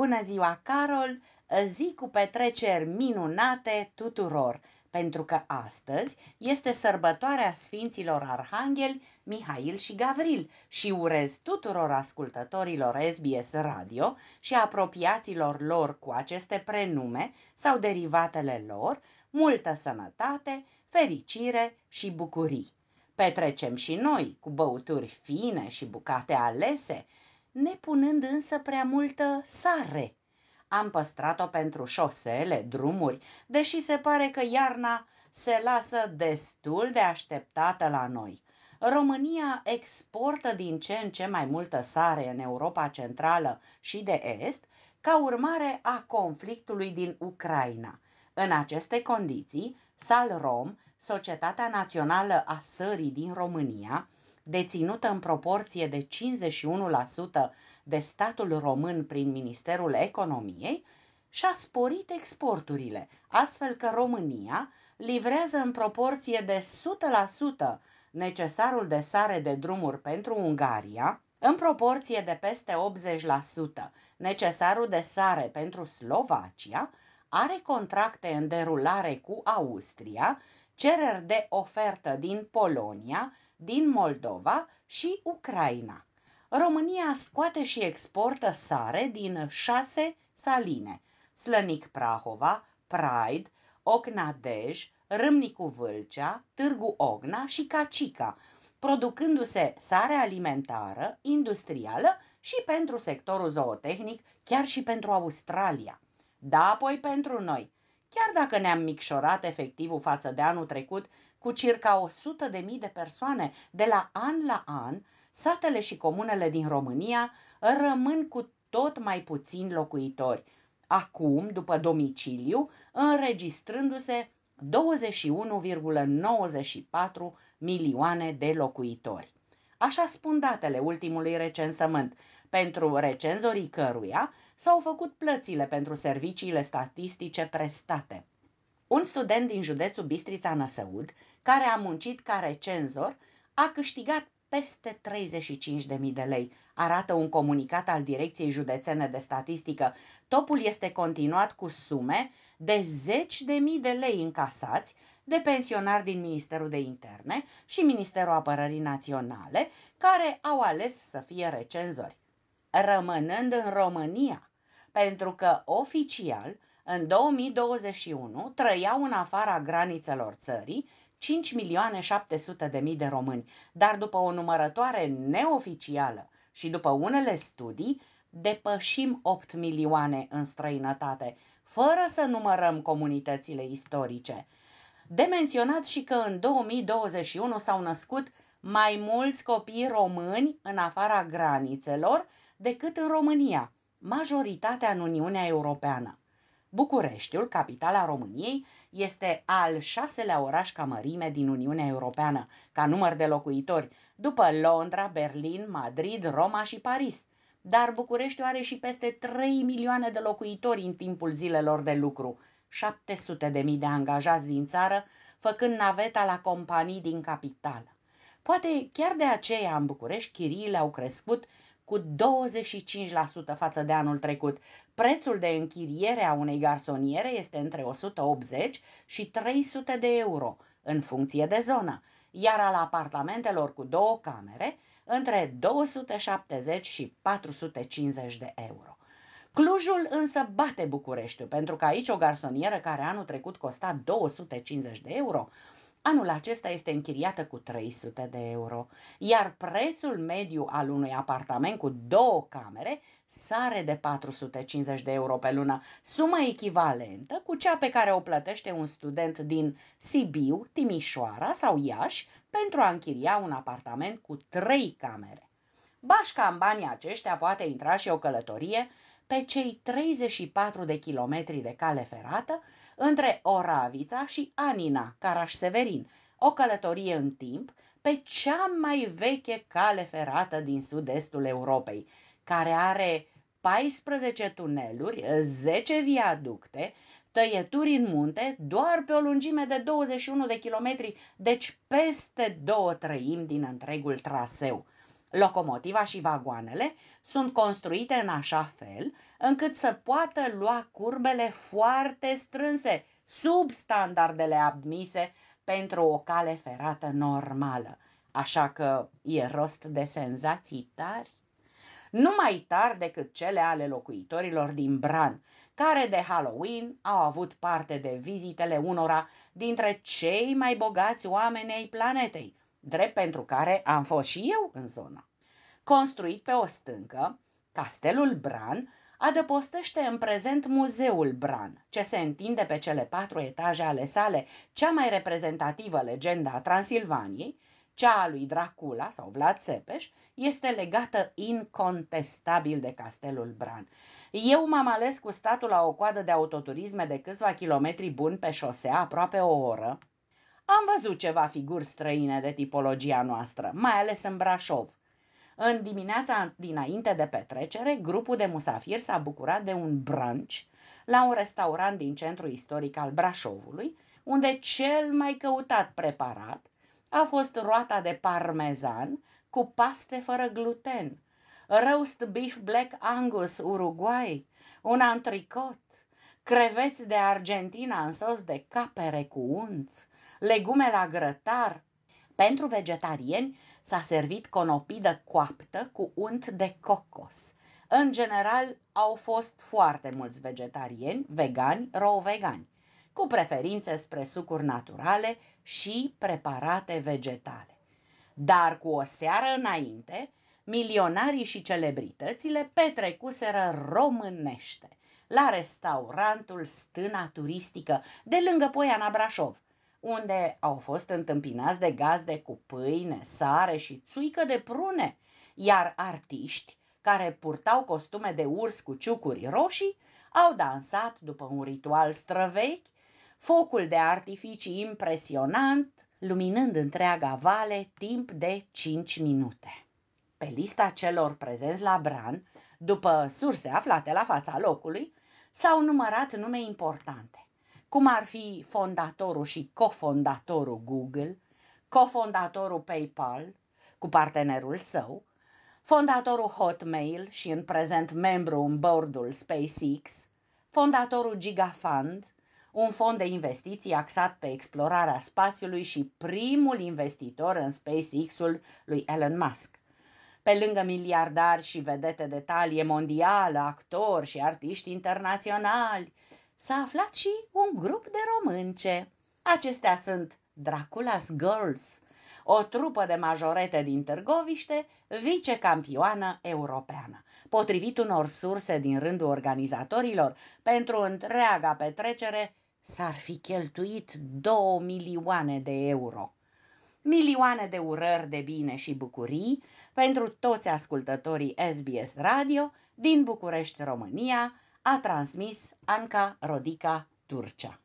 Bună ziua, Carol! Zi cu petreceri minunate tuturor, pentru că astăzi este sărbătoarea Sfinților Arhanghel, Mihail și Gavril și urez tuturor ascultătorilor SBS Radio și apropiaților lor cu aceste prenume sau derivatele lor multă sănătate, fericire și bucurii. Petrecem și noi cu băuturi fine și bucate alese, nepunând însă prea multă sare. Am păstrat-o pentru șosele, drumuri, deși se pare că iarna se lasă destul de așteptată la noi. România exportă din ce în ce mai multă sare în Europa Centrală și de Est, ca urmare a conflictului din Ucraina. În aceste condiții, Salrom, Societatea Națională a Sării din România, deținută în proporție de 51% de statul român prin Ministerul Economiei, și-a sporit exporturile, astfel că România livrează în proporție de 100% necesarul de sare de drumuri pentru Ungaria, în proporție de peste 80% necesarul de sare pentru Slovacia, are contracte în derulare cu Austria, cereri de ofertă din Polonia, din Moldova și Ucraina. România scoate și exportă sare din 6 saline: Slănic Prahova, Praid, Ocna Dej, Râmnicu Vâlcea, Târgu Ocna și Cacica, producându-se sare alimentară, industrială și pentru sectorul zootehnic, chiar și pentru Australia. Da, apoi pentru noi. Chiar dacă ne-am micșorat efectivul față de anul trecut cu circa 100.000 de persoane de la an, satele și comunele din România rămân cu tot mai puțini locuitori, acum, după domiciliu, înregistrându-se 21,94 milioane de locuitori. Așa spun datele ultimului recensământ, pentru recenzorii căruia s-au făcut plățile pentru serviciile statistice prestate. Un student din județul Bistrița-Năsăud, care a muncit ca recenzor, a câștigat peste 35.000 de lei, arată un comunicat al Direcției Județene de Statistică. Topul este continuat cu sume de 10.000 de lei încasați de pensionari din Ministerul de Interne și Ministerul Apărării Naționale, care au ales să fie recenzori, rămânând în România, pentru că oficial, în 2021, trăiau în afara granițelor țării 5.700.000 de români, dar după o numărătoare neoficială și după unele studii, depășim 8 milioane în străinătate, fără să numărăm comunitățile istorice. De menționat și că în 2021 s-au născut mai mulți copii români în afara granițelor decât în România, majoritatea în Uniunea Europeană. Bucureștiul, capitala României, este al 6-lea oraș ca mărime din Uniunea Europeană, ca număr de locuitori, după Londra, Berlin, Madrid, Roma și Paris. Dar Bucureștiul are și peste 3 milioane de locuitori în timpul zilelor de lucru, 700.000 de angajați din țară, făcând naveta la companii din capitală. Poate chiar de aceea în București chiriile au crescut cu 25% față de anul trecut. Prețul de închiriere a unei garsoniere este între 180 și 300 de euro, în funcție de zonă, iar al apartamentelor cu două camere, între 270 și 450 de euro. Clujul însă bate Bucureștiul, pentru că aici o garsonieră care anul trecut costa 250 de euro, anul acesta este închiriată cu 300 de euro, iar prețul mediu al unui apartament cu două camere sare de 450 de euro pe lună, sumă echivalentă cu cea pe care o plătește un student din Sibiu, Timișoara sau Iași pentru a închiria un apartament cu trei camere. Bașca în banii aceștia poate intra și o călătorie pe cei 34 de kilometri de cale ferată între Oravița și Anina, Caraș-Severin, o călătorie în timp pe cea mai veche cale ferată din sud-estul Europei, care are 14 tuneluri, 10 viaducte, tăieturi în munte, doar pe o lungime de 21 de kilometri, deci peste 2/3 din întregul traseu. Locomotiva și vagoanele sunt construite în așa fel încât să poată lua curbele foarte strânse, sub standardele admise pentru o cale ferată normală, așa că e rost de senzații tari. Nu mai tari decât cele ale locuitorilor din Bran, care de Halloween au avut parte de vizitele unora dintre cei mai bogați oameni ai planetei, drept pentru care am fost și eu în zonă. Construit pe o stâncă, Castelul Bran adăpostește în prezent Muzeul Bran, ce se întinde pe cele 4 etaje ale sale, cea mai reprezentativă legenda a Transilvaniei, cea a lui Dracula sau Vlad Țepeș, este legată incontestabil de Castelul Bran. Eu m-am ales cu statul la o coadă de autoturisme de câțiva kilometri buni pe șosea, aproape o oră. Am văzut ceva figuri străine de tipologia noastră, mai ales în Brașov. În dimineața dinainte de petrecere, grupul de musafiri s-a bucurat de un brunch la un restaurant din centrul istoric al Brașovului, unde cel mai căutat preparat a fost roata de parmezan cu paste fără gluten, roast beef black Angus Uruguay, un antricot, creveți de Argentina în sos de capere cu unt, legume la grătar. Pentru vegetarieni s-a servit conopidă coaptă cu unt de cocos. În general au fost foarte mulți vegetariani, vegani, raw-vegani, cu preferințe spre sucuri naturale și preparate vegetale. Dar cu o seară înainte, milionarii și celebritățile petrecuseră românește la restaurantul Stâna Turistică de lângă Poiana Brașov, unde au fost întâmpinați de gazde cu pâine, sare și țuică de prune, iar artiști care purtau costume de urs cu ciucuri roșii au dansat după un ritual străvechi, focul de artificii impresionant, luminând întreaga vale timp de 5 minute. Pe lista celor prezenți la Bran, după surse aflate la fața locului, s-au numărat nume importante, cum ar fi fondatorul și cofondatorul Google, cofondatorul PayPal cu partenerul său, fondatorul Hotmail și în prezent membru în board-ul SpaceX, fondatorul Gigafund, un fond de investiții axat pe explorarea spațiului și primul investitor în SpaceX-ul lui Elon Musk. Pe lângă miliardari și vedete de talie mondială, actori și artiști internaționali, s-a aflat și un grup de românce. Acestea sunt Dracula's Girls, o trupă de majorete din Târgoviște, vicecampioană europeană. Potrivit unor surse din rândul organizatorilor, pentru întreaga petrecere s-ar fi cheltuit 2 milioane de euro. Milioane de urări de bine și bucurii pentru toți ascultătorii SBS Radio din București, România, a transmis Anca Rodica Turcea.